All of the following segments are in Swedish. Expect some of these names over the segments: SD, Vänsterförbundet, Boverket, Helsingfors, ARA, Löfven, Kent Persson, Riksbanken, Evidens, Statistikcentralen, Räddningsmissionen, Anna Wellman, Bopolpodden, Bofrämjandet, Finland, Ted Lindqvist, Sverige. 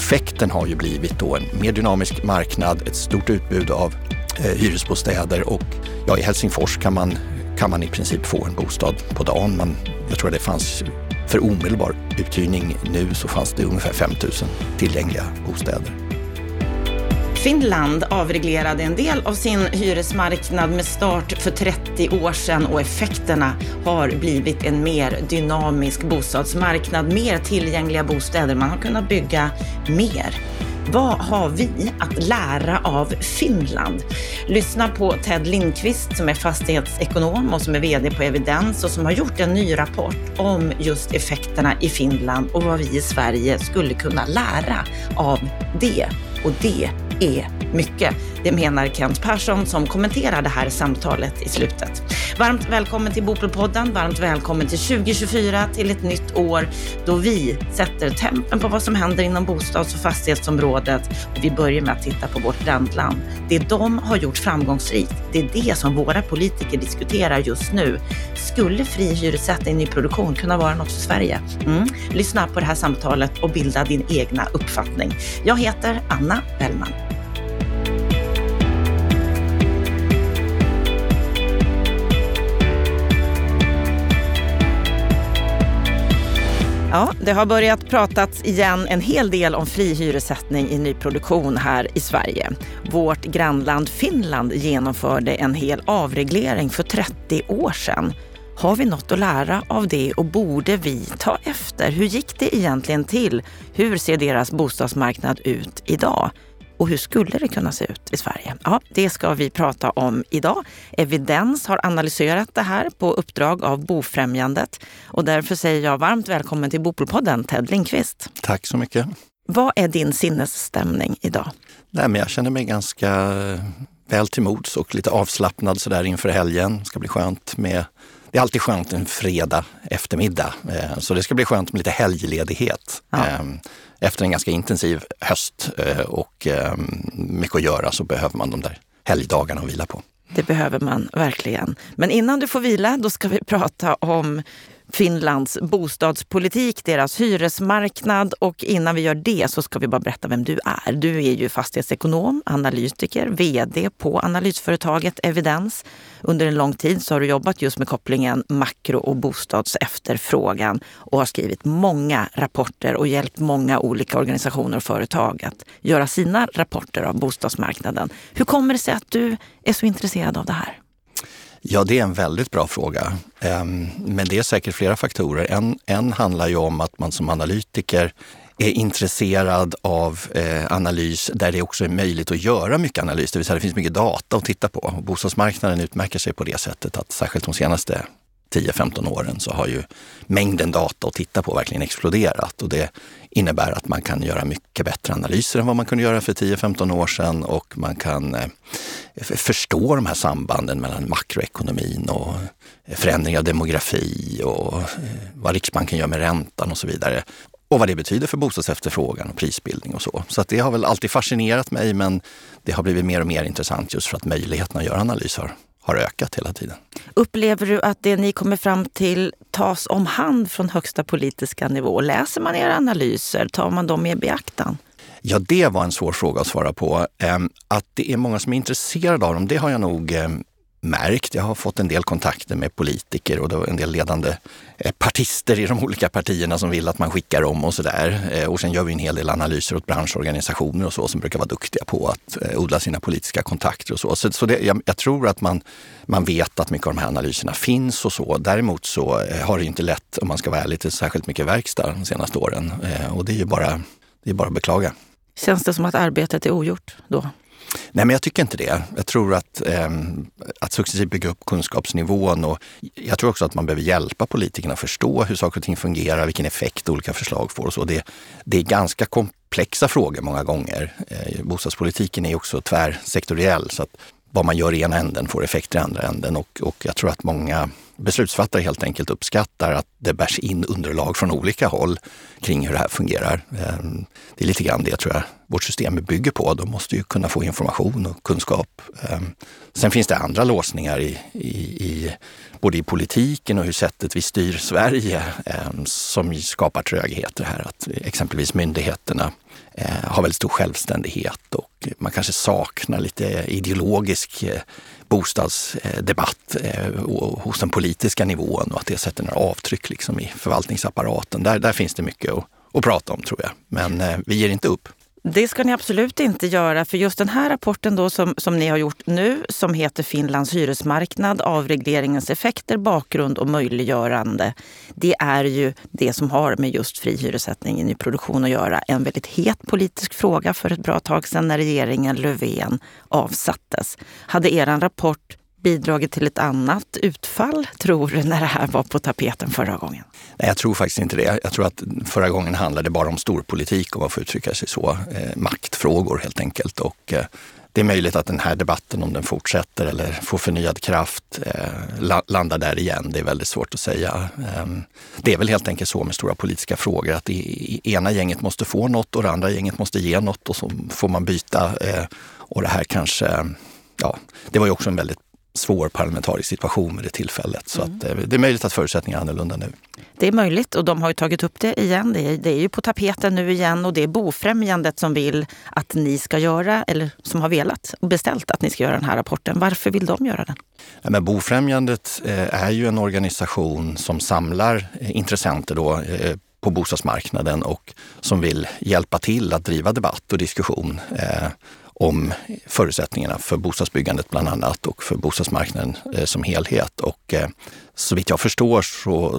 effekten har ju blivit då en mer dynamisk marknad, ett stort utbud av hyresbostäder och ja, i Helsingfors kan man i princip få en bostad på dagen. Men jag tror det fanns för omedelbar uthyrning nu så fanns det ungefär 5 000 tillgängliga bostäder. Finland avreglerade en del av sin hyresmarknad med start för 30 år sedan och effekterna har blivit en mer dynamisk bostadsmarknad, mer tillgängliga bostäder, man har kunnat bygga mer. Vad har vi att lära av Finland? Lyssna på Ted Lindqvist som är fastighetsekonom och som är vd på Evidens och som har gjort en ny rapport om just effekterna i Finland och vad vi i Sverige skulle kunna lära av det. Och det är mycket. Det menar Kent Persson som kommenterar det här samtalet i slutet. Varmt välkommen till Bopolpodden, varmt välkommen till 2024, till ett nytt år då vi sätter tempen på vad som händer inom bostads- och fastighetsområdet. Och vi börjar med att titta på vårt grannland. Det de har gjort framgångsrikt, det är det som våra politiker diskuterar just nu. Skulle fri hyressättning i nyproduktion kunna vara något för Sverige? Lyssna på det här samtalet och bilda din egna uppfattning. Jag heter Anna Wellman. Ja, det har börjat pratas igen en hel del om fri hyressättning i nyproduktion här i Sverige. Vårt grannland Finland genomförde en hel avreglering för 30 år sedan. Har vi något att lära av det och borde vi ta efter? Hur gick det egentligen till? Hur ser deras bostadsmarknad ut idag? Och hur skulle det kunna se ut i Sverige? Ja, det ska vi prata om idag. Evidens har analyserat det här på uppdrag av Bofrämjandet. Och därför säger jag varmt välkommen till Bopolpodden, Ted Lindqvist. Tack så mycket. Vad är din sinnesstämning idag? Nej, men jag känner mig ganska väl till mods och lite avslappnad så där inför helgen. Det ska bli skönt med... Det är alltid skönt en fredag eftermiddag. Så det ska bli skönt med lite helgledighet. Ja. Efter en ganska intensiv höst och mycket att göra så behöver man de där helgdagarna att vila på. Det behöver man verkligen. Men innan du får vila, då ska vi prata om Finlands bostadspolitik, deras hyresmarknad, och innan vi gör det så ska vi bara berätta vem du är. Du är ju fastighetsekonom, analytiker, vd på analysföretaget Evidens. Under en lång tid så har du jobbat just med kopplingen makro- och bostadsefterfrågan och har skrivit många rapporter och hjälpt många olika organisationer och företag att göra sina rapporter av bostadsmarknaden. Hur kommer det sig att du är så intresserad av det här? Ja, det är en väldigt bra fråga. Men det är säkert flera faktorer. En handlar ju om att man som analytiker är intresserad av analys där det också är möjligt att göra mycket analys. Det vill säga det finns mycket data att titta på. Bostadsmarknaden utmärker sig på det sättet att särskilt de senaste 10-15 åren så har ju mängden data att titta på verkligen exploderat. Och det innebär att man kan göra mycket bättre analyser än vad man kunde göra för 10-15 år sedan. Och man kan förstå de här sambanden mellan makroekonomin och förändring av demografi och vad Riksbanken gör med räntan och så vidare. Och vad det betyder för bostadsefterfrågan och prisbildning och så. Så att det har väl alltid fascinerat mig, men det har blivit mer och mer intressant just för att möjligheten att göra analyser har ökat hela tiden. Upplever du att det ni kommer fram till tas om hand från högsta politiska nivå? Läser man era analyser? Tar man dem i beaktan? Ja, det var en svår fråga att svara på. Att det är många som är intresserade av dem, det har jag nog märkt. Jag har fått en del kontakter med politiker och en del ledande partister i de olika partierna som vill att man skickar om och sådär. Och sen gör vi en hel del analyser åt branschorganisationer och så som brukar vara duktiga på att odla sina politiska kontakter och så. Så det, jag tror att man vet att mycket av de här analyserna finns och så. Däremot så har det inte lätt, om man ska vara ärlig, till särskilt mycket verkstad de senaste åren. Och det är ju bara att beklaga. Känns det som att arbetet är ogjort då? Nej, men jag tycker inte det. Jag tror att successivt bygga upp kunskapsnivån, och jag tror också att man behöver hjälpa politikerna att förstå hur saker och ting fungerar, vilken effekt olika förslag får och så. Det är ganska komplexa frågor många gånger. Bostadspolitiken är också tvärsektoriell, så att vad man gör i ena änden får effekter i andra änden, och jag tror att många beslutsfattare helt enkelt uppskattar att det bärs in underlag från olika håll kring hur det här fungerar. Det är lite grann det, tror jag, vårt system bygger på. De måste ju kunna få information och kunskap. Sen finns det andra låsningar i både i politiken och hur sättet vi styr Sverige som skapar trögheter här. Att exempelvis myndigheterna har väldigt stor självständighet och man kanske saknar lite ideologisk bostadsdebatt hos den politiska nivån och att det sätter några avtryck liksom i förvaltningsapparaten. Där finns det mycket att prata om tror jag, men vi ger inte upp. Det ska ni absolut inte göra, för just den här rapporten då som ni har gjort nu, som heter Finlands hyresmarknad, avregleringens effekter, bakgrund och möjliggörande, det är ju det som har med just fri hyressättning i ny produktion att göra. En väldigt het politisk fråga för ett bra tag sedan när regeringen Löfven avsattes. Hade eran rapport bidragit till ett annat utfall, tror du, när det här var på tapeten förra gången? Nej, jag tror faktiskt inte det. Jag tror att förra gången handlade bara om storpolitik, om man får uttrycka sig så. Maktfrågor helt enkelt. Och det är möjligt att den här debatten, om den fortsätter eller får förnyad kraft, landar där igen. Det är väldigt svårt att säga. Det är väl helt enkelt så med stora politiska frågor att i ena gänget måste få något och det andra gänget måste ge något och så får man byta. Och det här kanske, ja, det var ju också en väldigt svår parlamentarisk situation med det tillfället. Så att det är möjligt att förutsättningarna är annorlunda nu. Det är möjligt och de har ju tagit upp det igen. Det är ju på tapeten nu igen och det är Bofrämjandet som vill att ni ska göra, eller som har velat och beställt att ni ska göra den här rapporten. Varför vill de göra den? Ja, men Bofrämjandet är ju en organisation som samlar intressenter då på bostadsmarknaden och som vill hjälpa till att driva debatt och diskussion om förutsättningarna för bostadsbyggandet bland annat och för bostadsmarknaden som helhet. Och så vitt jag förstår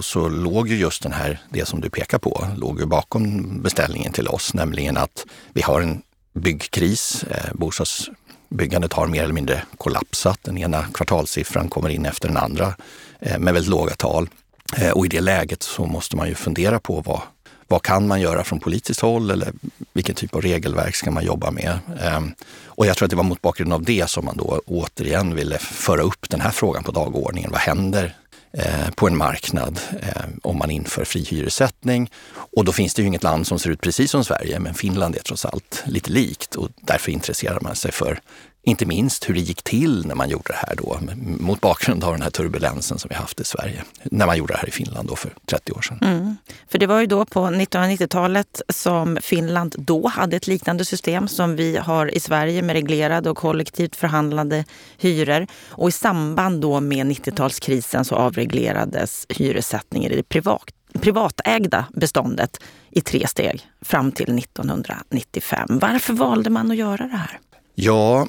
så låg ju just den här, det som du pekar på, låg ju bakom beställningen till oss. Nämligen att vi har en byggkris. Bostadsbyggandet har mer eller mindre kollapsat. Den ena kvartalssiffran kommer in efter den andra med väldigt låga tal. Och i det läget så måste man ju fundera på vad kan man göra från politiskt håll eller vilken typ av regelverk ska man jobba med? Och jag tror att det var mot bakgrund av det som man då återigen ville föra upp den här frågan på dagordningen. Vad händer på en marknad om man inför fri hyressättning? Och då finns det ju inget land som ser ut precis som Sverige, men Finland är trots allt lite likt och därför intresserar man sig för inte minst hur det gick till när man gjorde det här då, mot bakgrund av den här turbulensen som vi haft i Sverige, när man gjorde det här i Finland då för 30 år sedan. För det var ju då på 1990-talet som Finland då hade ett liknande system som vi har i Sverige med reglerade och kollektivt förhandlade hyror. Och i samband då med 90-talskrisen så avreglerades hyressättningen i det privatägda beståndet i 3 steg fram till 1995. Varför valde man att göra det här? Ja,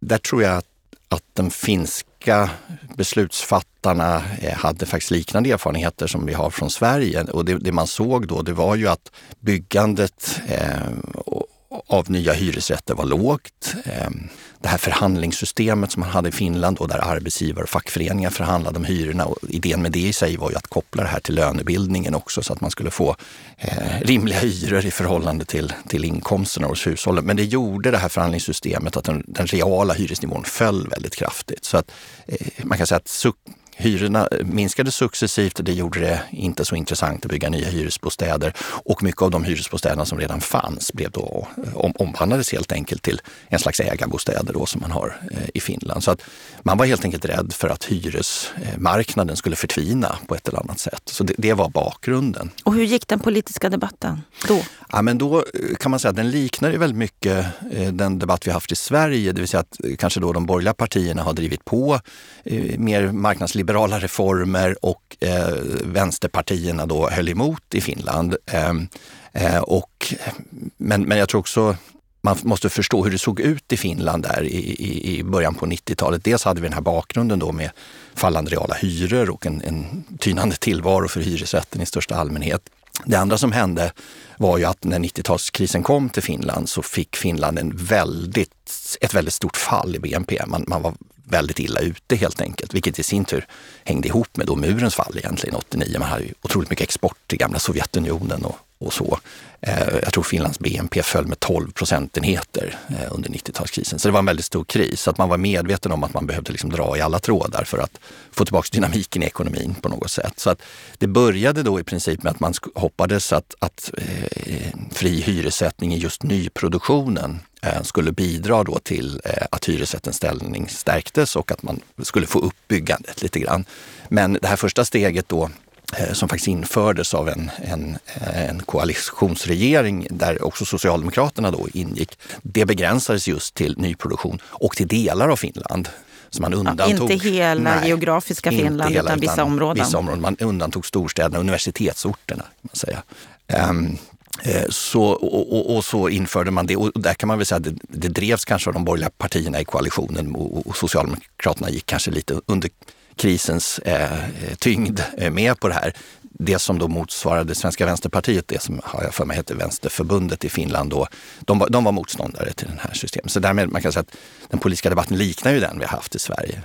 där tror jag att de finska beslutsfattarna hade faktiskt liknande erfarenheter som vi har från Sverige. Och det man såg då, det var ju att byggandet av nya hyresrätter var lågt. Det här förhandlingssystemet som man hade i Finland och där arbetsgivare och fackföreningar förhandlade om hyrorna, och idén med det i sig var ju att koppla det här till lönebildningen också så att man skulle få rimliga hyror i förhållande till inkomsterna hos hushållen. Men det gjorde det här förhandlingssystemet att den reala hyresnivån föll väldigt kraftigt. Så att man kan säga att hyrorna minskade successivt och det gjorde det inte så intressant att bygga nya hyresbostäder. Och mycket av de hyresbostäderna som redan fanns blev då omvandlades helt enkelt till en slags ägarbostäder då som man har i Finland. Så att man var helt enkelt rädd för att hyresmarknaden skulle förtvina på ett eller annat sätt. Så det var bakgrunden. Och hur gick den politiska debatten då? Ja, men då kan man säga att den liknar ju väldigt mycket den debatt vi haft i Sverige. Det vill säga att kanske då de borgerliga partierna har drivit på mer marknadsliberala reformer och vänsterpartierna då höll emot i Finland. Men jag tror också man måste förstå hur det såg ut i Finland där i början på 90-talet. Dels hade vi den här bakgrunden då med fallande reala hyror och en tynande tillvaro för hyresrätten i största allmänhet. Det andra som hände var ju att när 90-talskrisen kom till Finland så fick Finland ett väldigt stort fall i BNP. Man var väldigt illa ute helt enkelt, vilket i sin tur hängde ihop med då murens fall egentligen 89. Man hade ju otroligt mycket export till gamla Sovjetunionen och och så. Jag tror Finlands BNP föll med 12 procentenheter under 90-talskrisen. Så det var en väldigt stor kris. Så att man var medveten om att man behövde liksom dra i alla trådar för att få tillbaka dynamiken i ekonomin på något sätt. Så att det började då i princip med att man hoppades att fri hyressättning i just nyproduktionen skulle bidra då till att hyresrättens ställning stärktes och att man skulle få upp byggandet lite grann. Men det här första steget då, som faktiskt infördes av en koalitionsregering där också Socialdemokraterna då ingick, det begränsades just till nyproduktion och till delar av Finland. Så man undantog, inte hela geografiska Finland utan vissa områden. Vissa områden. Man undantog storstäderna, universitetsorterna kan man säga. Så införde man det, och där kan man väl säga att det drevs kanske av de borgerliga partierna i koalitionen, och Socialdemokraterna gick kanske lite under krisens tyngd med på det här. Det som då motsvarade svenska Vänsterpartiet, det som har jag för mig heter Vänsterförbundet i Finland då, de var motståndare till den här systemet. Så därmed man kan säga att den politiska debatten liknar ju den vi har haft i Sverige.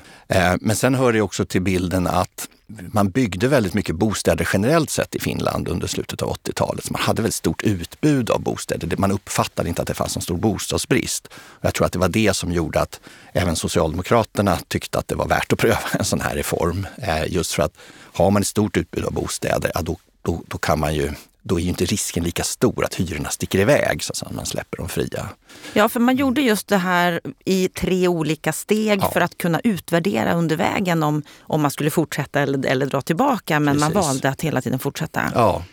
Men sen hör det också till bilden att man byggde väldigt mycket bostäder generellt sett i Finland under slutet av 80-talet. Så man hade väldigt stort utbud av bostäder. Man uppfattade inte att det fanns en stor bostadsbrist. Och jag tror att det var det som gjorde att även Socialdemokraterna tyckte att det var värt att pröva en sån här reform. Just för att har man ett stort utbud av bostäder, ja, då kan man ju... Då är ju inte risken lika stor att hyrorna sticker iväg så att man släpper dem fria. Ja, för man gjorde just det här i 3 olika steg för att kunna utvärdera under vägen om man skulle fortsätta eller dra tillbaka. Men precis. Man valde att hela tiden fortsätta. Ja,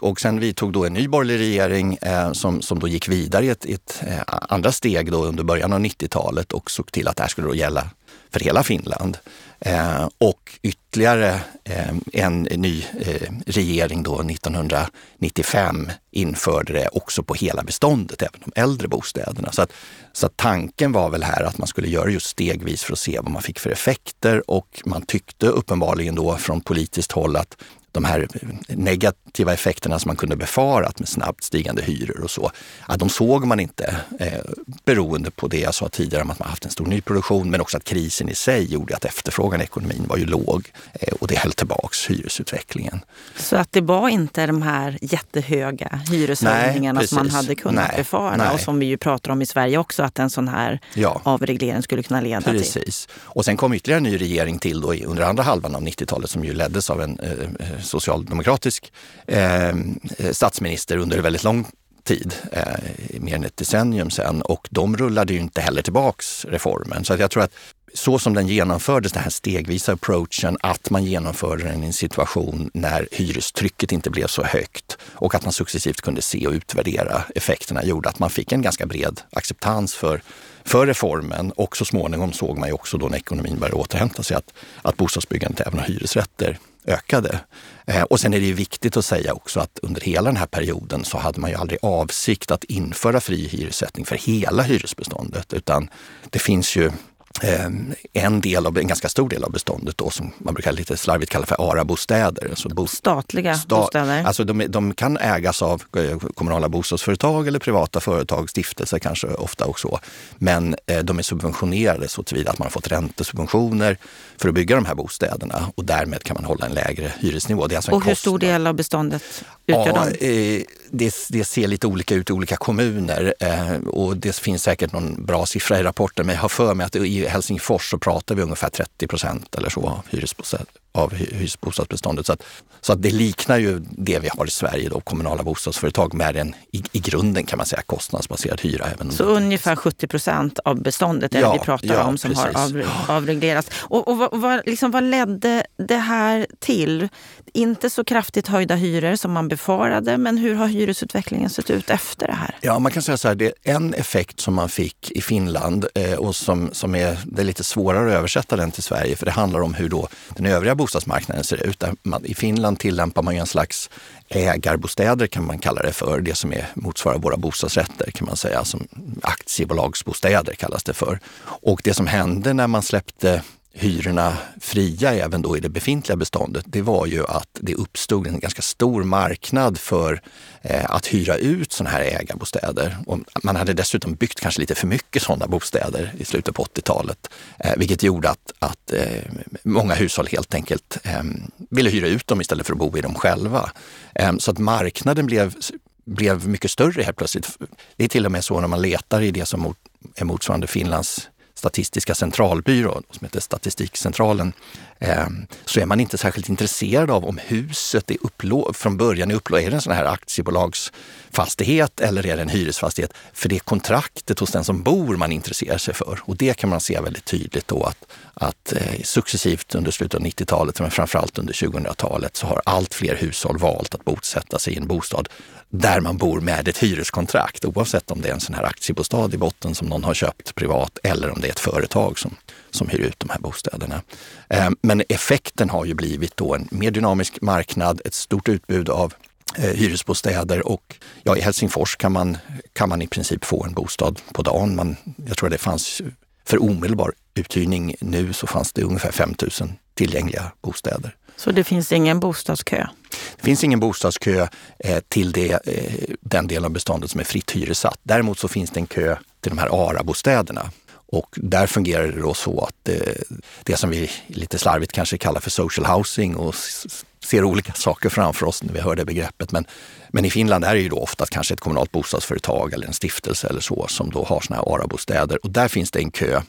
och sen vi tog då en ny borgerlig regering som då gick vidare i ett andra steg då under början av 90-talet och såg till att det här skulle då gälla för hela Finland. Och ytterligare en ny regering då 1995 införde det också på hela beståndet, även de äldre bostäderna. Så att tanken var väl här att man skulle göra just stegvis för att se vad man fick för effekter, och man tyckte uppenbarligen då från politiskt håll att de här negativa effekterna som man kunde befara med snabbt stigande hyror och så, att de såg man inte beroende på det jag sa tidigare om att man haft en stor nyproduktion, men också att krisen i sig gjorde att efterfrågan i ekonomin var ju låg och det höll tillbaks hyresutvecklingen. Så att det var inte de här jättehöga hyreshöjningarna som man hade kunnat befara och som vi ju pratar om i Sverige också, att en sån här avreglering skulle kunna leda till. Precis. Och sen kom ytterligare en ny regering till då under andra halvan av 90-talet som ju leddes av en socialdemokratisk statsminister under väldigt lång tid, mer än ett decennium sen, och de rullade ju inte heller tillbaks reformen. Så att jag tror att så som den genomfördes, den här stegvisa approachen, att man genomförde den i en situation när hyrestrycket inte blev så högt och att man successivt kunde se och utvärdera effekterna, gjorde att man fick en ganska bred acceptans för reformen, och så småningom såg man ju också då när ekonomin började återhämta sig att bostadsbyggandet även av hyresrätter ökade. Och sen är det ju viktigt att säga också att under hela den här perioden så hade man ju aldrig avsikt att införa fri hyressättning för hela hyresbeståndet, utan det finns ju en ganska stor del av beståndet då, som man brukar lite slarvigt kalla för ARA-bostäder. Alltså statliga bostäder. Alltså de kan ägas av kommunala bostadsföretag eller privata företag, stiftelser kanske ofta och så. Men de är subventionerade så tillvida att man har fått räntesubventioner för att bygga de här bostäderna, och därmed kan man hålla en lägre hyresnivå. Det är alltså en kostnad. Och hur stor del av beståndet utgör de? Det ser lite olika ut i olika kommuner, och det finns säkert någon bra siffra i rapporten, men jag har för mig att i Helsingfors så pratar vi ungefär 30% eller så av hyresbostadsbeståndet. Så att det liknar ju det vi har i Sverige då, kommunala bostadsföretag med en i grunden kan man säga kostnadsbaserad hyra. Även så ungefär 70% av beståndet är det vi pratar om som precis. Har avreglerats. Och vad ledde det här till? Inte så kraftigt höjda hyror som man befarade, men hur har hyresutvecklingen sett ut efter det här? Ja, man kan säga så här, det är en effekt som man fick i Finland och som det är lite svårare att översätta den till Sverige, för det handlar om hur då den övriga bostadsmarknaden ser ut. I Finland tillämpar man ju en slags ägarbostäder kan man kalla det för, det som motsvarar våra bostadsrätter kan man säga, som aktiebolagsbostäder kallas det för. Och det som hände när man släppte hyrorna fria även då i det befintliga beståndet, det var ju att det uppstod en ganska stor marknad för att hyra ut sådana här ägarbostäder. Och man hade dessutom byggt kanske lite för mycket sådana bostäder i slutet på 80-talet, vilket gjorde att många hushåll helt enkelt ville hyra ut dem istället för att bo i dem själva. Så att marknaden blev mycket större helt plötsligt. Det är till och med så när man letar i det som är motsvarande Finlands statistiska centralbyrå, som heter Statistikcentralen, så är man inte särskilt intresserad av om huset är från början är en sån här aktiebolagsfastighet eller är det en hyresfastighet, för det är kontraktet hos den som bor man intresserar sig för. Och det kan man se väldigt tydligt då att successivt under slutet av 90-talet, men framförallt under 2000-talet, så har allt fler hushåll valt att bosätta sig i en bostad där man bor med ett hyreskontrakt, oavsett om det är en sån här aktiebostad i botten som någon har köpt privat eller om det är ett företag som hyr ut de här bostäderna. Men effekten har ju blivit då en mer dynamisk marknad, ett stort utbud av hyresbostäder och i Helsingfors kan man i princip få en bostad på dagen. Jag tror det fanns för omedelbar uthyrning nu, så fanns det ungefär 5 000 tillgängliga bostäder. Så det finns ingen bostadskö? Det finns ingen bostadskö till den del av beståndet som är fritt hyresatt. Däremot så finns det en kö till de här ARA-bostäderna. Och där fungerar det då så att det som vi lite slarvigt kanske kallar för social housing, och ser olika saker framför oss när vi hör det begreppet. Men i Finland är det ju då ofta kanske ett kommunalt bostadsföretag eller en stiftelse eller så som då har såna här ARA-bostäder. Och där finns det en kö,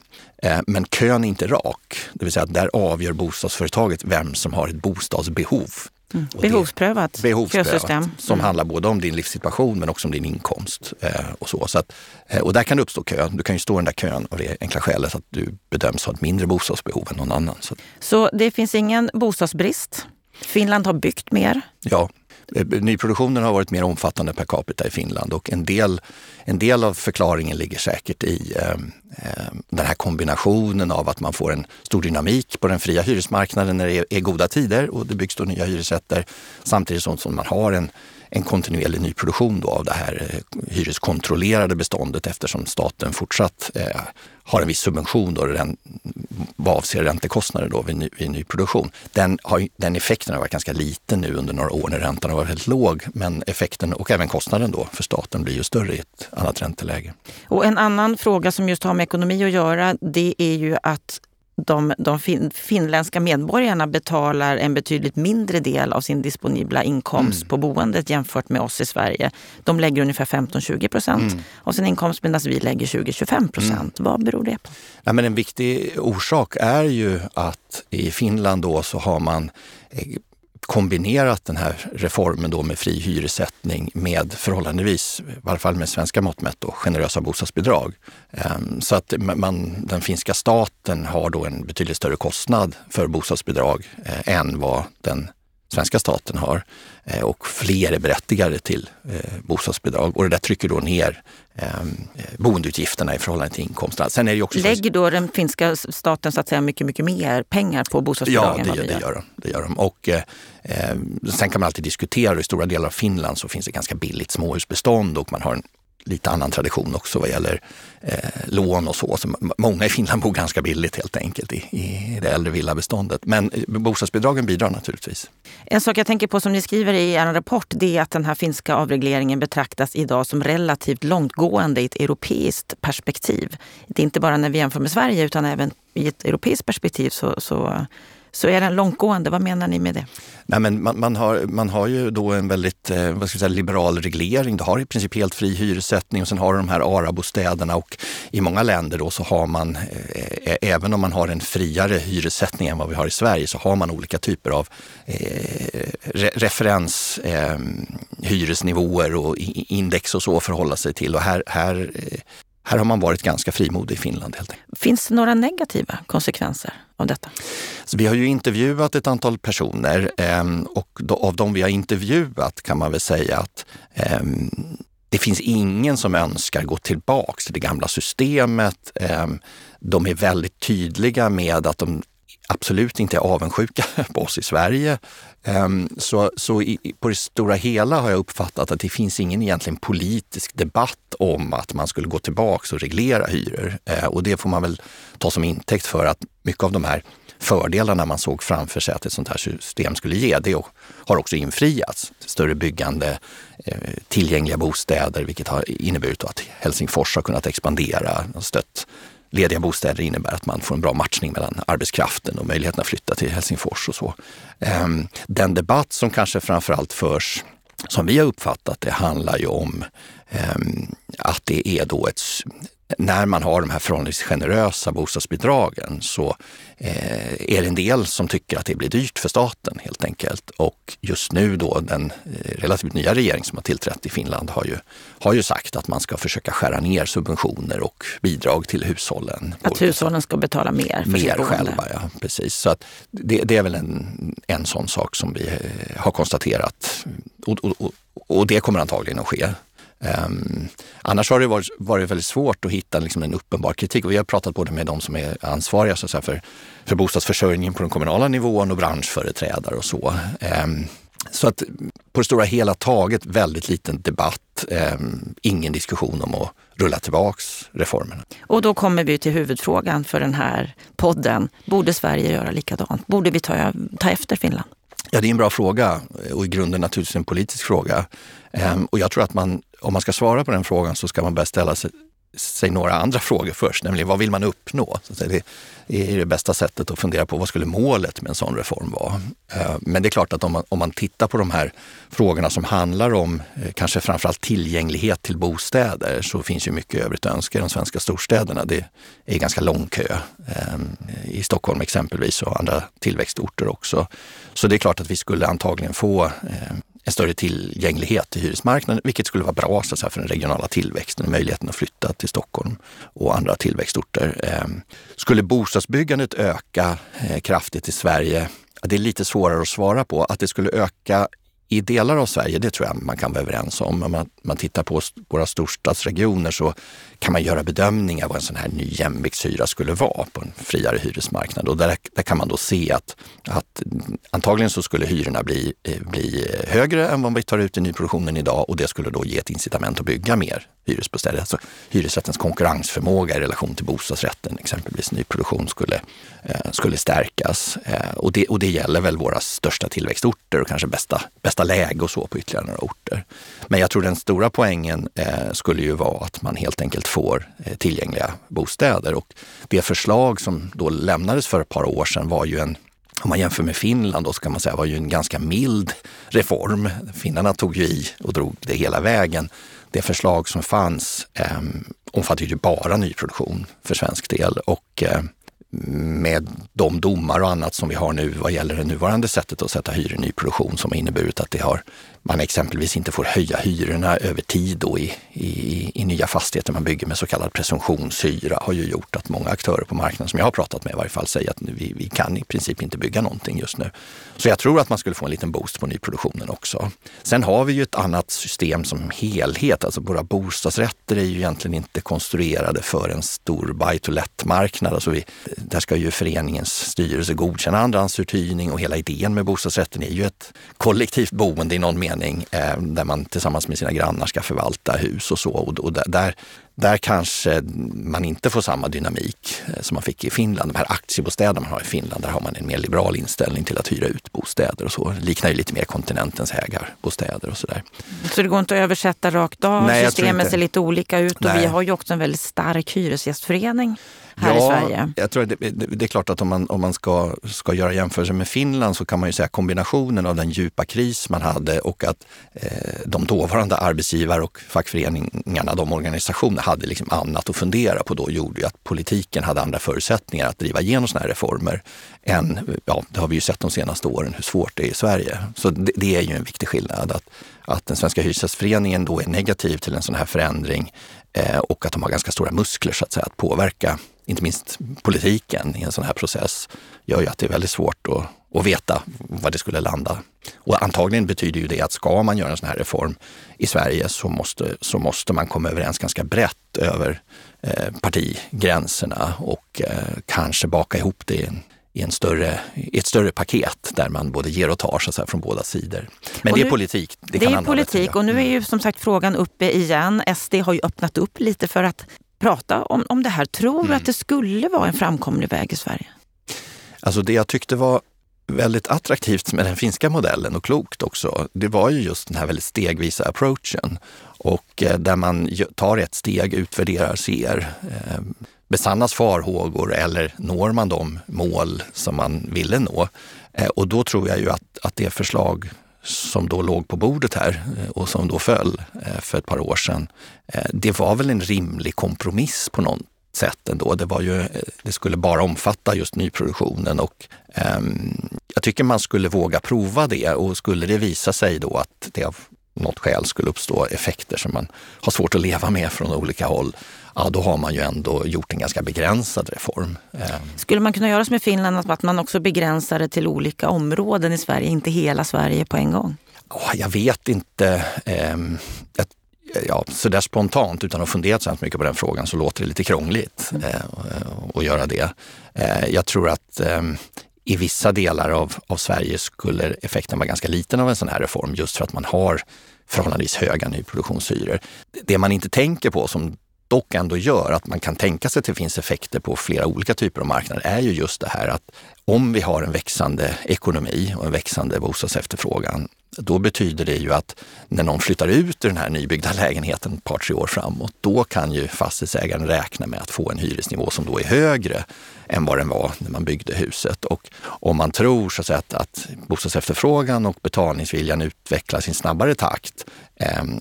men kön är inte rak. Det vill säga att där avgör bostadsföretaget vem som har ett bostadsbehov. Mm. Behovsprövat kösystem. Som handlar både om din livssituation men också om din inkomst och så. Och där kan det uppstå kö. Du kan ju stå i den där kön av det enkla skälet att du bedöms ha ett mindre bostadsbehov än någon annan. Så det finns ingen bostadsbrist? Finland har byggt mer? Ja, nyproduktionen har varit mer omfattande per capita i Finland, och en del av förklaringen ligger säkert i den här kombinationen av att man får en stor dynamik på den fria hyresmarknaden när det är goda tider och det byggs då nya hyresrätter, samtidigt som man har en kontinuerlig nyproduktion då av det här hyreskontrollerade beståndet, eftersom staten fortsatt har en viss subvention då vad avser räntekostnader då vid nyproduktion. Den effekten har varit ganska liten nu under några år när räntan har varit väldigt låg, men effekten och även kostnaden då för staten blir ju större i ett annat ränteläge. Och en annan fråga som just har med ekonomi att göra, det är ju att de finländska medborgarna betalar en betydligt mindre del av sin disponibla inkomst på boendet jämfört med oss i Sverige. De lägger ungefär 15-20% av sin inkomst, medan vi lägger 20-25%. Vad beror det på? Ja, men en viktig orsak är ju att i Finland då så har man kombinerat den här reformen då med fri hyressättning med förhållandevis, i varje fall med svenska måttmätt då, generösa bostadsbidrag. Så att den finska staten har då en betydligt större kostnad för bostadsbidrag än vad den svenska staten har, och fler är berättigade till bostadsbidrag, och det där trycker då ner boendeutgifterna i förhållande till inkomsterna. Sen är det också lägger då den finska staten så att säga mycket, mycket mer pengar på bostadsbidragen? Ja, det gör de. Och sen kan man alltid diskutera, i stora delar av Finland så finns det ganska billigt småhusbestånd och man har en lite annan tradition också vad gäller lån och så. Många i Finland bor ganska billigt helt enkelt i det äldre villabeståndet. Men bostadsbidragen bidrar naturligtvis. En sak jag tänker på som ni skriver i er rapport, det är att den här finska avregleringen betraktas idag som relativt långtgående i ett europeiskt perspektiv. Det är inte bara när vi jämför med Sverige, utan även i ett europeiskt perspektiv så är den långtgående. Vad menar ni med det? Nej, men man har ju då en väldigt liberal reglering. Du har i princip helt fri hyressättning och sen har du de här ARA-bostäderna, och i många länder då så har man, även om man har en friare hyressättning än vad vi har i Sverige, så har man olika typer av referens hyresnivåer och index och så att förhålla sig till. Och här har man varit ganska frimodig i Finland helt enkelt. Finns det några negativa konsekvenser av detta? Så vi har ju intervjuat ett antal personer, och av dem vi har intervjuat kan man väl säga att det finns ingen som önskar gå tillbaka till det gamla systemet. De är väldigt tydliga med att de absolut inte är avundsjuka på oss i Sverige. Så på det stora hela har jag uppfattat att det finns ingen egentligen politisk debatt om att man skulle gå tillbaka och reglera hyror. Och det får man väl ta som intäkt för att mycket av de här fördelarna man såg framför sig att ett sånt här system skulle ge, det har också infriats. Större byggande, tillgängliga bostäder, vilket har inneburit att Helsingfors har kunnat expandera och stött. Lediga bostäder innebär att man får en bra matchning mellan arbetskraften och möjligheten att flytta till Helsingfors och så. Den debatt som kanske framförallt förs, som vi har uppfattat, det handlar ju om att det är då ett... När man har de här förhållandevis generösa bostadsbidragen så är det en del som tycker att det blir dyrt för staten helt enkelt. Och just nu då den relativt nya regering som har tillträtt i Finland har ju sagt att man ska försöka skära ner subventioner och bidrag till hushållen. Att hushållen ska betala mer för mer själva, ja, precis. Så att det är väl en sån sak som vi har konstaterat och det kommer antagligen att ske. Annars har det varit väldigt svårt att hitta liksom en uppenbar kritik, och vi har pratat både med de som är ansvariga så att säga, för bostadsförsörjningen på den kommunala nivån och branschföreträdare och så. Så att på det stora hela taget väldigt liten debatt, ingen diskussion om att rulla tillbaks reformerna. Och då kommer vi till huvudfrågan för den här podden. Borde Sverige göra likadant? Borde vi ta efter Finland? Ja, det är en bra fråga och i grunden naturligtvis en politisk fråga. Och jag tror att om man ska svara på den frågan så ska man börja ställa sig några andra frågor först, nämligen vad vill man uppnå? Så det är det bästa sättet att fundera på vad skulle målet med en sån reform vara. Men det är klart att om man tittar på de här frågorna som handlar om kanske framförallt tillgänglighet till bostäder, så finns ju mycket övrigt önska i de svenska storstäderna. Det är ganska lång kö i Stockholm exempelvis och andra tillväxtorter också. Så det är klart att vi skulle antagligen få en större tillgänglighet till hyresmarknaden, vilket skulle vara bra så att säga, för den regionala tillväxten och möjligheten att flytta till Stockholm och andra tillväxtorter. Skulle bostadsbyggandet öka kraftigt i Sverige? Det är lite svårare att svara på. Att det skulle öka i delar av Sverige, det tror jag man kan vara överens om. Om man tittar på våra storstadsregioner så kan man göra bedömningar vad en sån här ny jämviktshyra skulle vara på en friare hyresmarknad. Och där kan man då se att antagligen så skulle hyrorna bli högre än vad vi tar ut i nyproduktionen idag, och det skulle då ge ett incitament att bygga mer hyresbostäder. Alltså hyresrättens konkurrensförmåga i relation till bostadsrätten, exempelvis nyproduktion, skulle stärkas. Och det gäller väl våra största tillväxtorter och kanske bästa läge och så på ytterligare några orter. Men jag tror den stora poängen skulle ju vara att man helt enkelt får tillgängliga bostäder, och det förslag som då lämnades för ett par år sedan var ju om man jämför med Finland då ska man säga var ju en ganska mild reform. Finnarna tog ju i och drog det hela vägen. Det förslag som fanns omfattade ju bara nyproduktion för svensk del, och med de domar och annat som vi har nu vad gäller det nuvarande sättet att sätta hyror i nyproduktion, som har inneburit att man exempelvis inte får höja hyrorna över tid då i nya fastigheter man bygger med så kallad presumtionshyra, har ju gjort att många aktörer på marknaden som jag har pratat med i varje fall säger att vi kan i princip inte bygga någonting just nu. Så jag tror att man skulle få en liten boost på nyproduktionen också. Sen har vi ju ett annat system som helhet, alltså våra bostadsrätter är ju egentligen inte konstruerade för en stor buy-to-let-marknad, alltså där ska ju föreningens styrelse godkänna andrahandsuthyrning, och hela idén med bostadsrätten är ju ett kollektivt boende i någon mening där man tillsammans med sina grannar ska förvalta hus och så, och där kanske man inte får samma dynamik som man fick i Finland. De här aktiebostäderna man har i Finland, där har man en mer liberal inställning till att hyra ut bostäder och så. Det liknar ju lite mer kontinentens ägarbostäder och sådär. Så det går inte att översätta rakt av? Nej, systemet ser lite olika ut och nej. Vi har ju också en väldigt stark hyresgästförening här i Sverige. Jag tror det är klart att om man ska göra jämförelse med Finland så kan man ju säga kombinationen av den djupa kris man hade och att de dåvarande arbetsgivare och fackföreningarna, de organisationerna, hade liksom annat att fundera på då, gjorde ju att politiken hade andra förutsättningar att driva igenom såna här reformer än, det har vi ju sett de senaste åren hur svårt det är i Sverige. Så det är ju en viktig skillnad att den svenska hyresgästföreningen då är negativ till en sån här förändring och att de har ganska stora muskler så att säga att påverka inte minst politiken i en sån här process, gör ju att det är väldigt svårt att veta vad det skulle landa. Och antagligen betyder ju det att ska man göra en sån här reform i Sverige så måste man komma överens ganska brett över partigränserna och kanske baka ihop det i ett större paket där man både ger och tar så att säga, från båda sidor. Men det är politik. Det är politik och nu är ju som sagt frågan uppe igen. SD har ju öppnat upp lite för att prata om det här. Tror att det skulle vara en framkomlig väg i Sverige? Alltså det jag tyckte var väldigt attraktivt med den finska modellen och klokt också, det var ju just den här väldigt stegvisa approachen och där man tar ett steg, utvärderar, ser, besannas farhågor eller når man de mål som man ville nå. Och då tror jag ju att det förslag som då låg på bordet här och som då föll för ett par år sedan, det var väl en rimlig kompromiss på något sätt ändå. Det skulle bara omfatta just nyproduktionen och jag tycker man skulle våga prova det, och skulle det visa sig då att det av något skäl skulle uppstå effekter som man har svårt att leva med från olika håll, ja då har man ju ändå gjort en ganska begränsad reform. Skulle man kunna göra som i Finland, att man också begränsar det till olika områden i Sverige, inte hela Sverige på en gång? Jag vet inte. Så där spontant, utan att fundera så mycket på den frågan, så låter det lite krångligt att göra det. Jag tror att i vissa delar av Sverige skulle effekten vara ganska liten av en sån här reform, just för att man har förhållandevis höga nyproduktionshyror. Det man inte tänker på, som dock ändå gör att man kan tänka sig att det finns effekter på flera olika typer av marknader, är ju just det här att om vi har en växande ekonomi och en växande bostadsefterfrågan, då betyder det ju att när någon flyttar ut ur den här nybyggda lägenheten ett par, tre år framåt, då kan ju fastighetsägaren räkna med att få en hyresnivå som då är högre än vad den var när man byggde huset. Och om man tror så att bostadsefterfrågan och betalningsviljan utvecklas i en snabbare takt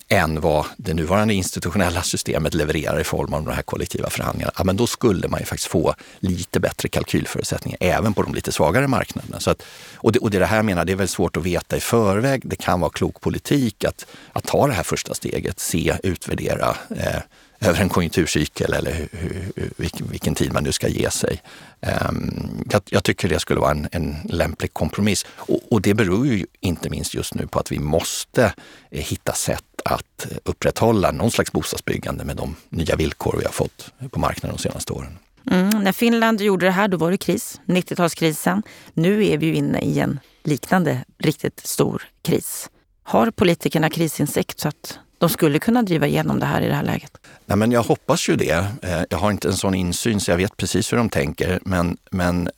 än vad det nuvarande institutionella systemet levererar i form av de här kollektiva förhandlingarna, ja, men då skulle man ju faktiskt få lite bättre kalkylförutsättningar även på de lite svagare marknaderna. Så att, och det här menar, det är väl svårt att veta i förväg. Det kan vara klok politik att ta det här första steget, se, utvärdera över en konjunkturcykel eller vilken tid man nu ska ge sig. Jag tycker det skulle vara en lämplig kompromiss. Och det beror ju inte minst just nu på att vi måste hitta sätt att upprätthålla någon slags bostadsbyggande med de nya villkor vi har fått på marknaden de senaste åren. När Finland gjorde det här, då var det kris, 90-talskrisen. Nu är vi ju inne i en liknande riktigt stor kris. Har politikerna krisinsikt så att de skulle kunna driva igenom det här i det här läget? Nej, men jag hoppas ju det. Jag har inte en sån insyn så jag vet precis hur de tänker. Men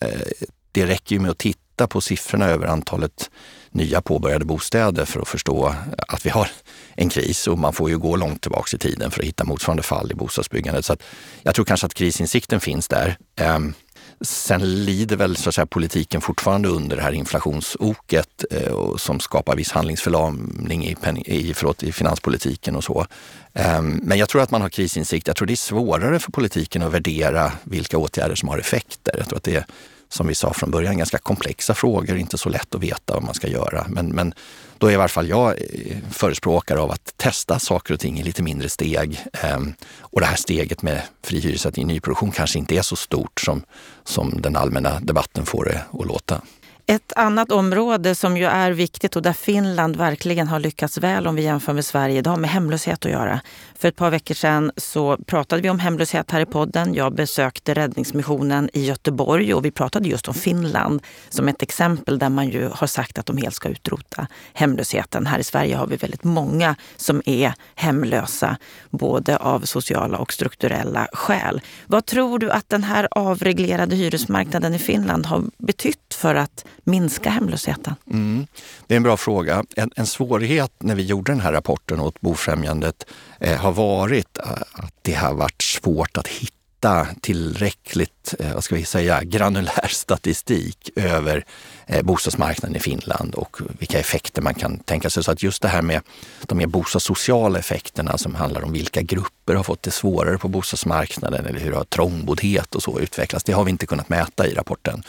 det räcker ju med att titta på siffrorna över antalet nya påbörjade bostäder för att förstå att vi har en kris, och man får ju gå långt tillbaka i tiden för att hitta motsvarande fall i bostadsbyggandet. Så att jag tror kanske att krisinsikten finns där. Sen lider väl politiken fortfarande under det här inflationsoket som skapar viss handlingsförlamning i finanspolitiken och så. Men jag tror att man har krisinsikt. Jag tror det är svårare för politiken att värdera vilka åtgärder som har effekter. Jag tror att det är, som vi sa från början, ganska komplexa frågor, inte så lätt att veta vad man ska göra. Men då är i alla fall jag förespråkare av att testa saker och ting i lite mindre steg. Och det här steget med fri hyressättning i nyproduktion kanske inte är så stort som den allmänna debatten får det att låta. Ett annat område som ju är viktigt och där Finland verkligen har lyckats väl om vi jämför med Sverige, det har med hemlöshet att göra. För ett par veckor sedan så pratade vi om hemlöshet här i podden. Jag besökte Räddningsmissionen i Göteborg och vi pratade just om Finland som ett exempel där man ju har sagt att de helt ska utrota hemlösheten. Här i Sverige har vi väldigt många som är hemlösa både av sociala och strukturella skäl. Vad tror du att den här avreglerade hyresmarknaden i Finland har betytt för att minska hemlösheten? Det är en bra fråga. En svårighet när vi gjorde den här rapporten åt Bofrämjandet har varit att det har varit svårt att hitta tillräckligt granulär statistik över bostadsmarknaden i Finland och vilka effekter man kan tänka sig. Så att just det här med de mer bostadssociala effekterna som handlar om vilka grupper har fått det svårare på bostadsmarknaden eller hur har trångboddhet och så utvecklats, det har vi inte kunnat mäta i rapporten.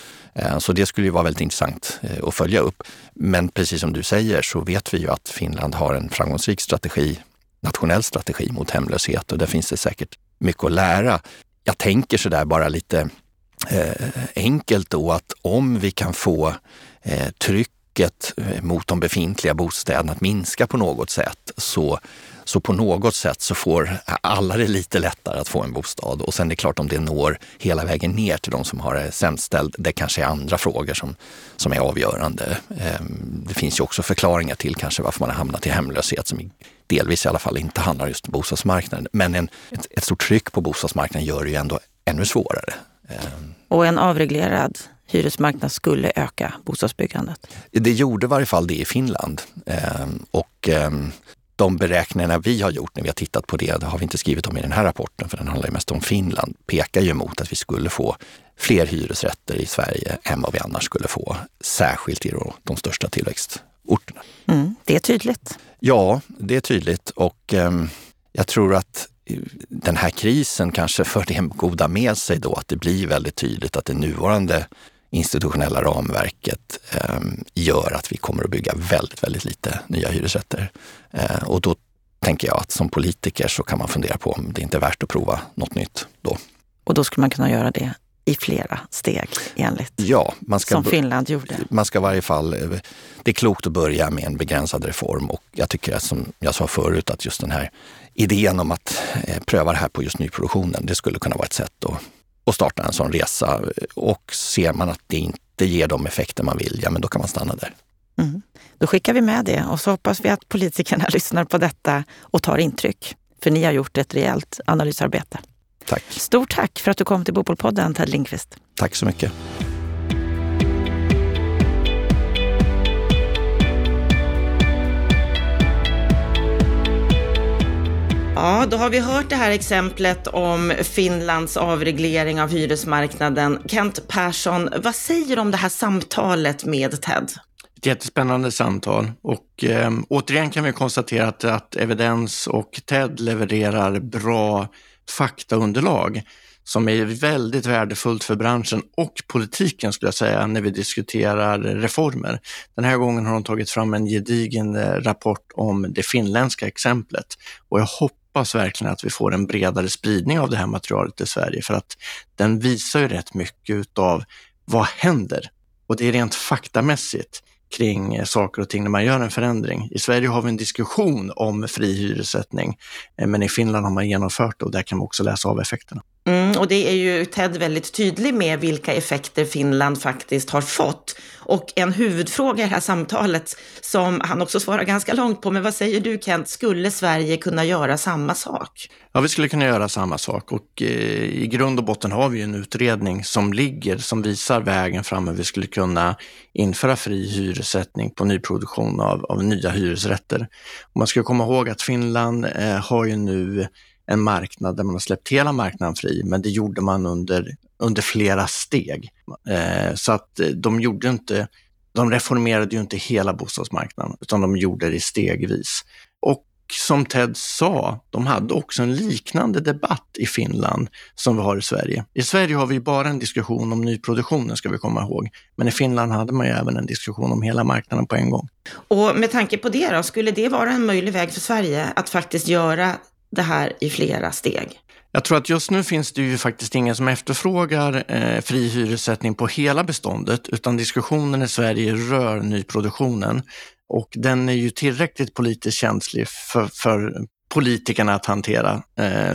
Så det skulle ju vara väldigt intressant att följa upp. Men precis som du säger så vet vi ju att Finland har en framgångsrik nationell strategi mot hemlöshet och där finns det säkert mycket att lära. Jag tänker sådär bara lite enkelt då att om vi kan få trycket mot de befintliga bostäderna att minska på något sätt så på något sätt så får alla det lite lättare att få en bostad. Och sen är det klart om det når hela vägen ner till de som har det sämst ställd, det kanske är andra frågor som är avgörande. Det finns ju också förklaringar till kanske varför man har hamnat i hemlöshet som delvis i alla fall inte handlar just om bostadsmarknaden. Men ett stort tryck på bostadsmarknaden gör det ju ändå ännu svårare. Och en avreglerad hyresmarknad skulle öka bostadsbyggandet. Det gjorde i varje fall det i Finland. Och de beräkningarna vi har gjort när vi har tittat på det, det har vi inte skrivit om i den här rapporten för den handlar ju mest om Finland, pekar ju mot att vi skulle få fler hyresrätter i Sverige än vad vi annars skulle få, särskilt i de största tillväxtorterna. Mm, det är tydligt. Ja, det är tydligt och jag tror att den här krisen kanske för det goda med sig då att det blir väldigt tydligt att det nuvarande institutionella ramverket gör att vi kommer att bygga väldigt, väldigt lite nya hyresrätter. Och då tänker jag att som politiker så kan man fundera på om det inte är värt att prova något nytt då. Och då skulle man kunna göra det i flera steg enligt som Finland gjorde. Man ska i varje fall, det är klokt att börja med en begränsad reform och jag tycker att som jag sa förut att just den här idén om att pröva det här på just nyproduktionen, det skulle kunna vara ett sätt att starta en sån resa och ser man att det inte ger de effekter man vill, ja men då kan man stanna där. Mm. Då skickar vi med det och så hoppas vi att politikerna lyssnar på detta och tar intryck, för ni har gjort ett rejält analysarbete. Tack. Stort tack för att du kom till Bopolpodden, Ted Lindqvist. Tack så mycket. Ja, då har vi hört det här exemplet om Finlands avreglering av hyresmarknaden. Kent Persson, vad säger du om det här samtalet med Ted? Ett jättespännande samtal och återigen kan vi konstatera att Evidens och Ted levererar bra faktaunderlag som är väldigt värdefullt för branschen och politiken skulle jag säga när vi diskuterar reformer. Den här gången har de tagit fram en gedigen rapport om det finländska exemplet och jag hoppas verkligen att vi får en bredare spridning av det här materialet i Sverige för att den visar ju rätt mycket av vad händer och det är rent faktamässigt kring saker och ting när man gör en förändring. I Sverige har vi en diskussion om fri hyressättning, men i Finland har man genomfört det och där kan man också läsa av effekterna. Mm, och det är ju Ted väldigt tydlig med vilka effekter Finland faktiskt har fått. Och en huvudfråga i det här samtalet som han också svarar ganska långt på, men vad säger du Kent, skulle Sverige kunna göra samma sak? Ja, vi skulle kunna göra samma sak och i grund och botten har vi en utredning som ligger, som visar vägen fram hur vi skulle kunna införa fri hyressättning på nyproduktion av nya hyresrätter. Och man ska komma ihåg att Finland har ju nu en marknad där man har släppt hela marknaden fri, men det gjorde man under flera steg. Så att de reformerade ju inte hela bostadsmarknaden utan de gjorde det stegvis. Och som Ted sa, de hade också en liknande debatt i Finland som vi har i Sverige. I Sverige har vi bara en diskussion om nyproduktionen ska vi komma ihåg. Men i Finland hade man ju även en diskussion om hela marknaden på en gång. Och med tanke på det då, skulle det vara en möjlig väg för Sverige att faktiskt göra det här i flera steg? Jag tror att just nu finns det ju faktiskt ingen som efterfrågar fri hyressättning på hela beståndet utan diskussionen i Sverige rör nyproduktionen och den är ju tillräckligt politiskt känslig för politikerna att hantera.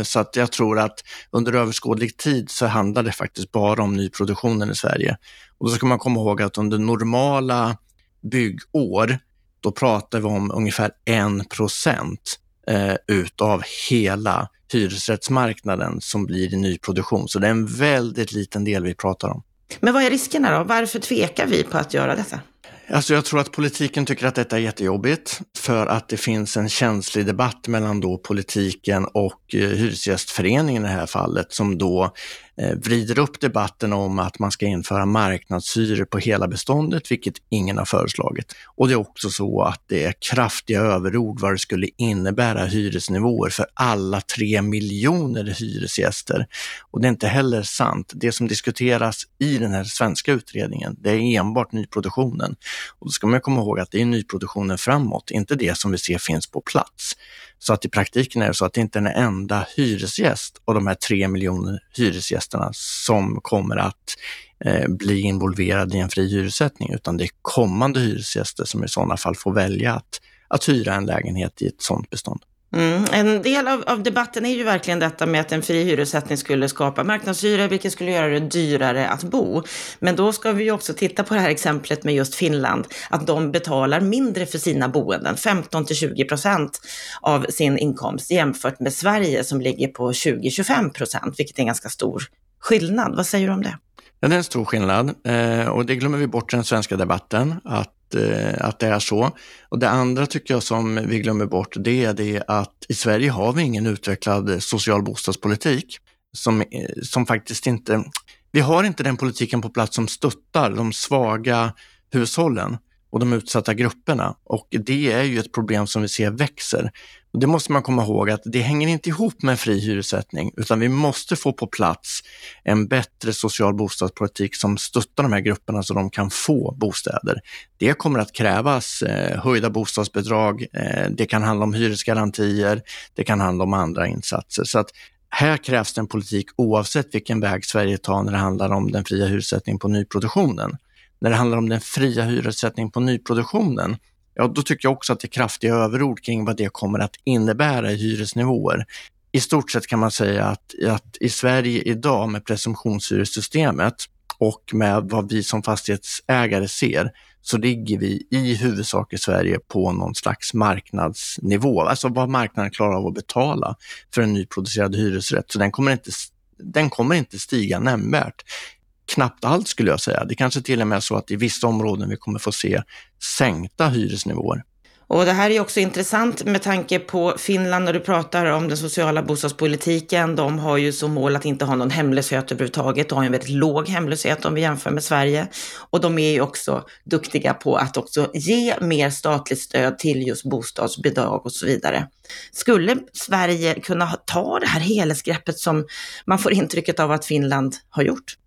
Så att jag tror att under överskådlig tid så handlar det faktiskt bara om nyproduktionen i Sverige. Och så ska man komma ihåg att under normala byggår då pratar vi om ungefär 1% utav hela hyresrättsmarknaden som blir i nyproduktion. Så det är en väldigt liten del vi pratar om. Men vad är riskerna då? Varför tvekar vi på att göra detta? Alltså jag tror att politiken tycker att detta är jättejobbigt för att det finns en känslig debatt mellan då politiken och hyresgästföreningen i det här fallet som då vrider upp debatten om att man ska införa marknadshyror på hela beståndet vilket ingen har föreslagit. Och det är också så att det är kraftiga överord vad det skulle innebära hyresnivåer för alla 3 miljoner hyresgäster. Och det är inte heller sant. Det som diskuteras i den här svenska utredningen det är enbart nyproduktionen. Och då ska man komma ihåg att det är nyproduktionen framåt, inte det som vi ser finns på plats. Så att i praktiken är det så att det inte är en enda hyresgäst och de här 3 miljoner hyresgästerna som kommer att bli involverade i en fri hyressättning utan det är kommande hyresgäster som i sådana fall får välja att hyra en lägenhet i ett sådant bestånd. Mm. En del av debatten är ju verkligen detta med att en fri hyressättning skulle skapa marknadshyror vilket skulle göra det dyrare att bo. Men då ska vi ju också titta på det här exemplet med just Finland att de betalar mindre för sina boenden, 15-20% av sin inkomst jämfört med Sverige som ligger på 20-25%, vilket är en ganska stor skillnad. Vad säger du om det? Ja, det är en stor skillnad och det glömmer vi bort i den svenska debatten att det är så. Och det andra tycker jag som vi glömmer bort, det är det att i Sverige har vi ingen utvecklad social bostadspolitik som faktiskt inte, vi har inte den politiken på plats som stöttar de svaga hushållen och de utsatta grupperna, och det är ju ett problem som vi ser växer. Och det måste man komma ihåg, att det hänger inte ihop med fri hyressättning, utan vi måste få på plats en bättre social bostadspolitik som stöttar de här grupperna så de kan få bostäder. Det kommer att krävas höjda bostadsbidrag, det kan handla om hyresgarantier, det kan handla om andra insatser. Så att här krävs det en politik oavsett vilken väg Sverige tar när det handlar om den fria hyressättningen på nyproduktionen. När det handlar om den fria hyressättningen på nyproduktionen, ja, då tycker jag också att det är kraftiga överord kring vad det kommer att innebära i hyresnivåer. I stort sett kan man säga att i Sverige idag med presumtionshyressystemet och med vad vi som fastighetsägare ser, så ligger vi i huvudsak i Sverige på någon slags marknadsnivå. Alltså vad marknaden klarar av att betala för en nyproducerad hyresrätt. Så den kommer inte stiga nämnvärt. Knappt allt skulle jag säga. Det kanske till och med är så att i vissa områden vi kommer få se sänkta hyresnivåer. Och det här är också intressant med tanke på Finland när du pratar om den sociala bostadspolitiken. De har ju som mål att inte ha någon hemlöshet överhuvudtaget. De har en väldigt låg hemlöshet om vi jämför med Sverige. Och de är ju också duktiga på att också ge mer statligt stöd till just bostadsbidrag och så vidare. Skulle Sverige kunna ta det här helhetsgreppet som man får intrycket av att Finland har gjort?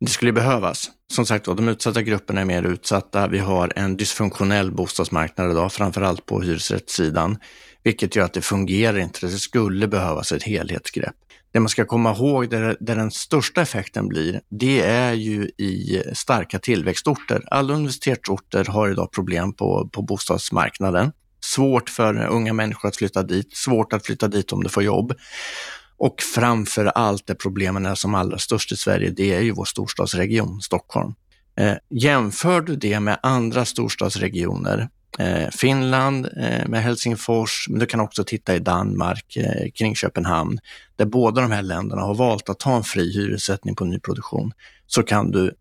Det skulle behövas. Som sagt, de utsatta grupperna är mer utsatta. Vi har en dysfunktionell bostadsmarknad idag, framförallt på hyresrättssidan, vilket gör att det fungerar inte. Det skulle behövas ett helhetsgrepp. Det man ska komma ihåg, där den största effekten blir, det är ju i starka tillväxtorter. Alla universitetsorter har idag problem på bostadsmarknaden. Svårt för unga människor att flytta dit, svårt att flytta dit om de får jobb. Och framför allt det problemen är som allra störst i Sverige, det är ju vår storstadsregion, Stockholm. Jämför du det med andra storstadsregioner, Finland med Helsingfors, men du kan också titta i Danmark kring Köpenhamn, där båda de här länderna har valt att ta en fri hyressättning på nyproduktion, så kan du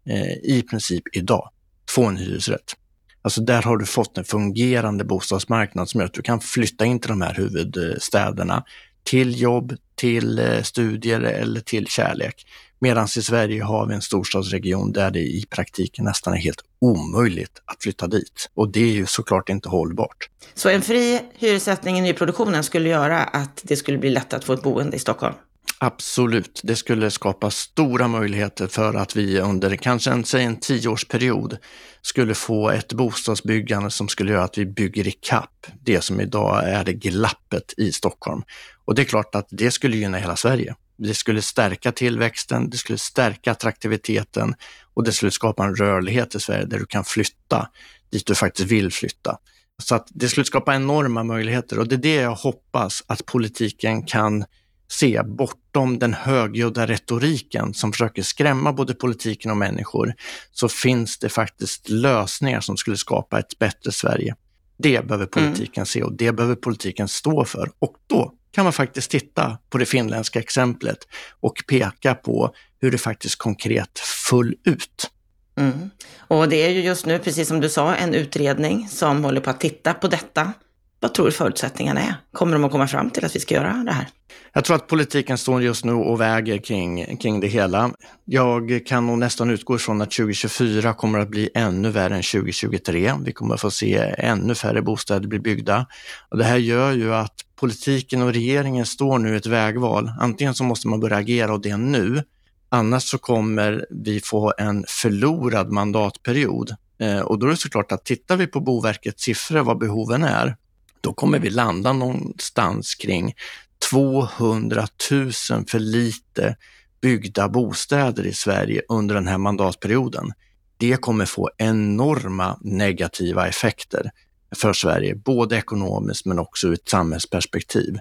i princip idag få en hyresrätt. Alltså där har du fått en fungerande bostadsmarknad som gör att du kan flytta in till de här huvudstäderna, till jobb, till studier eller till kärlek. Medan i Sverige har vi en storstadsregion där det i praktiken nästan är helt omöjligt att flytta dit. Och det är ju såklart inte hållbart. Så en fri hyressättning i nyproduktionen skulle göra att det skulle bli lätt att få ett boende i Stockholm? Absolut. Det skulle skapa stora möjligheter för att vi under kanske en 10-årsperiod skulle få ett bostadsbyggande som skulle göra att vi bygger i kapp det som idag är det glappet i Stockholm. Och det är klart att det skulle gynna hela Sverige. Det skulle stärka tillväxten, det skulle stärka attraktiviteten och det skulle skapa en rörlighet i Sverige där du kan flytta dit du faktiskt vill flytta. Så att det skulle skapa enorma möjligheter, och det är det jag hoppas att politiken kan se bortom den högljudda retoriken som försöker skrämma både politiken och människor, så finns det faktiskt lösningar som skulle skapa ett bättre Sverige. Det behöver politiken se, och det behöver politiken stå för. Och då kan man faktiskt titta på det finländska exemplet och peka på hur det faktiskt konkret full ut. Mm. Och det är ju just nu, precis som du sa, en utredning som håller på att titta på detta. Vad tror du förutsättningarna är? Kommer de att komma fram till att vi ska göra det här? Jag tror att politiken står just nu och väger kring det hela. Jag kan nog nästan utgå från att 2024 kommer att bli ännu värre än 2023. Vi kommer att få se ännu färre bostäder bli byggda. Och det här gör ju att politiken och regeringen står nu i ett vägval. Antingen så måste man börja agera, och det nu. Annars så kommer vi få en förlorad mandatperiod. Och då är det såklart att tittar vi på Boverkets siffror vad behoven är, då kommer vi landa någonstans kring 200 000 för lite byggda bostäder i Sverige under den här mandatperioden. Det kommer få enorma negativa effekter för Sverige, både ekonomiskt men också ur ett samhällsperspektiv.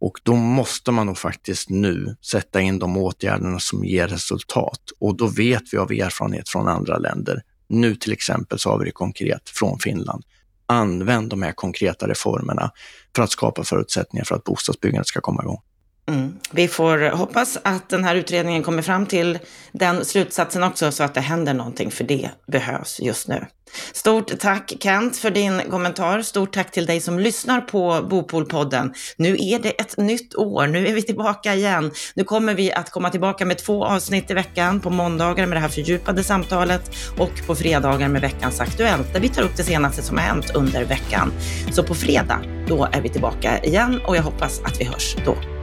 Och då måste man nog faktiskt nu sätta in de åtgärderna som ger resultat. Och då vet vi av erfarenhet från andra länder. Nu till exempel så har vi det konkret från Finland. Använd de här konkreta reformerna för att skapa förutsättningar för att bostadsbyggandet ska komma igång. Mm. Vi får hoppas att den här utredningen kommer fram till den slutsatsen också, så att det händer någonting, för det behövs just nu. Stort tack Kent för din kommentar. Stort tack till dig som lyssnar på Bopolpodden. Nu är det ett nytt år. Nu är vi tillbaka igen. Nu kommer vi att komma tillbaka med 2 avsnitt i veckan. På måndagar med det här fördjupade samtalet, och på fredagar med veckans Aktuellt, där vi tar upp det senaste som har hänt under veckan. Så på fredag, då är vi tillbaka igen, och jag hoppas att vi hörs då.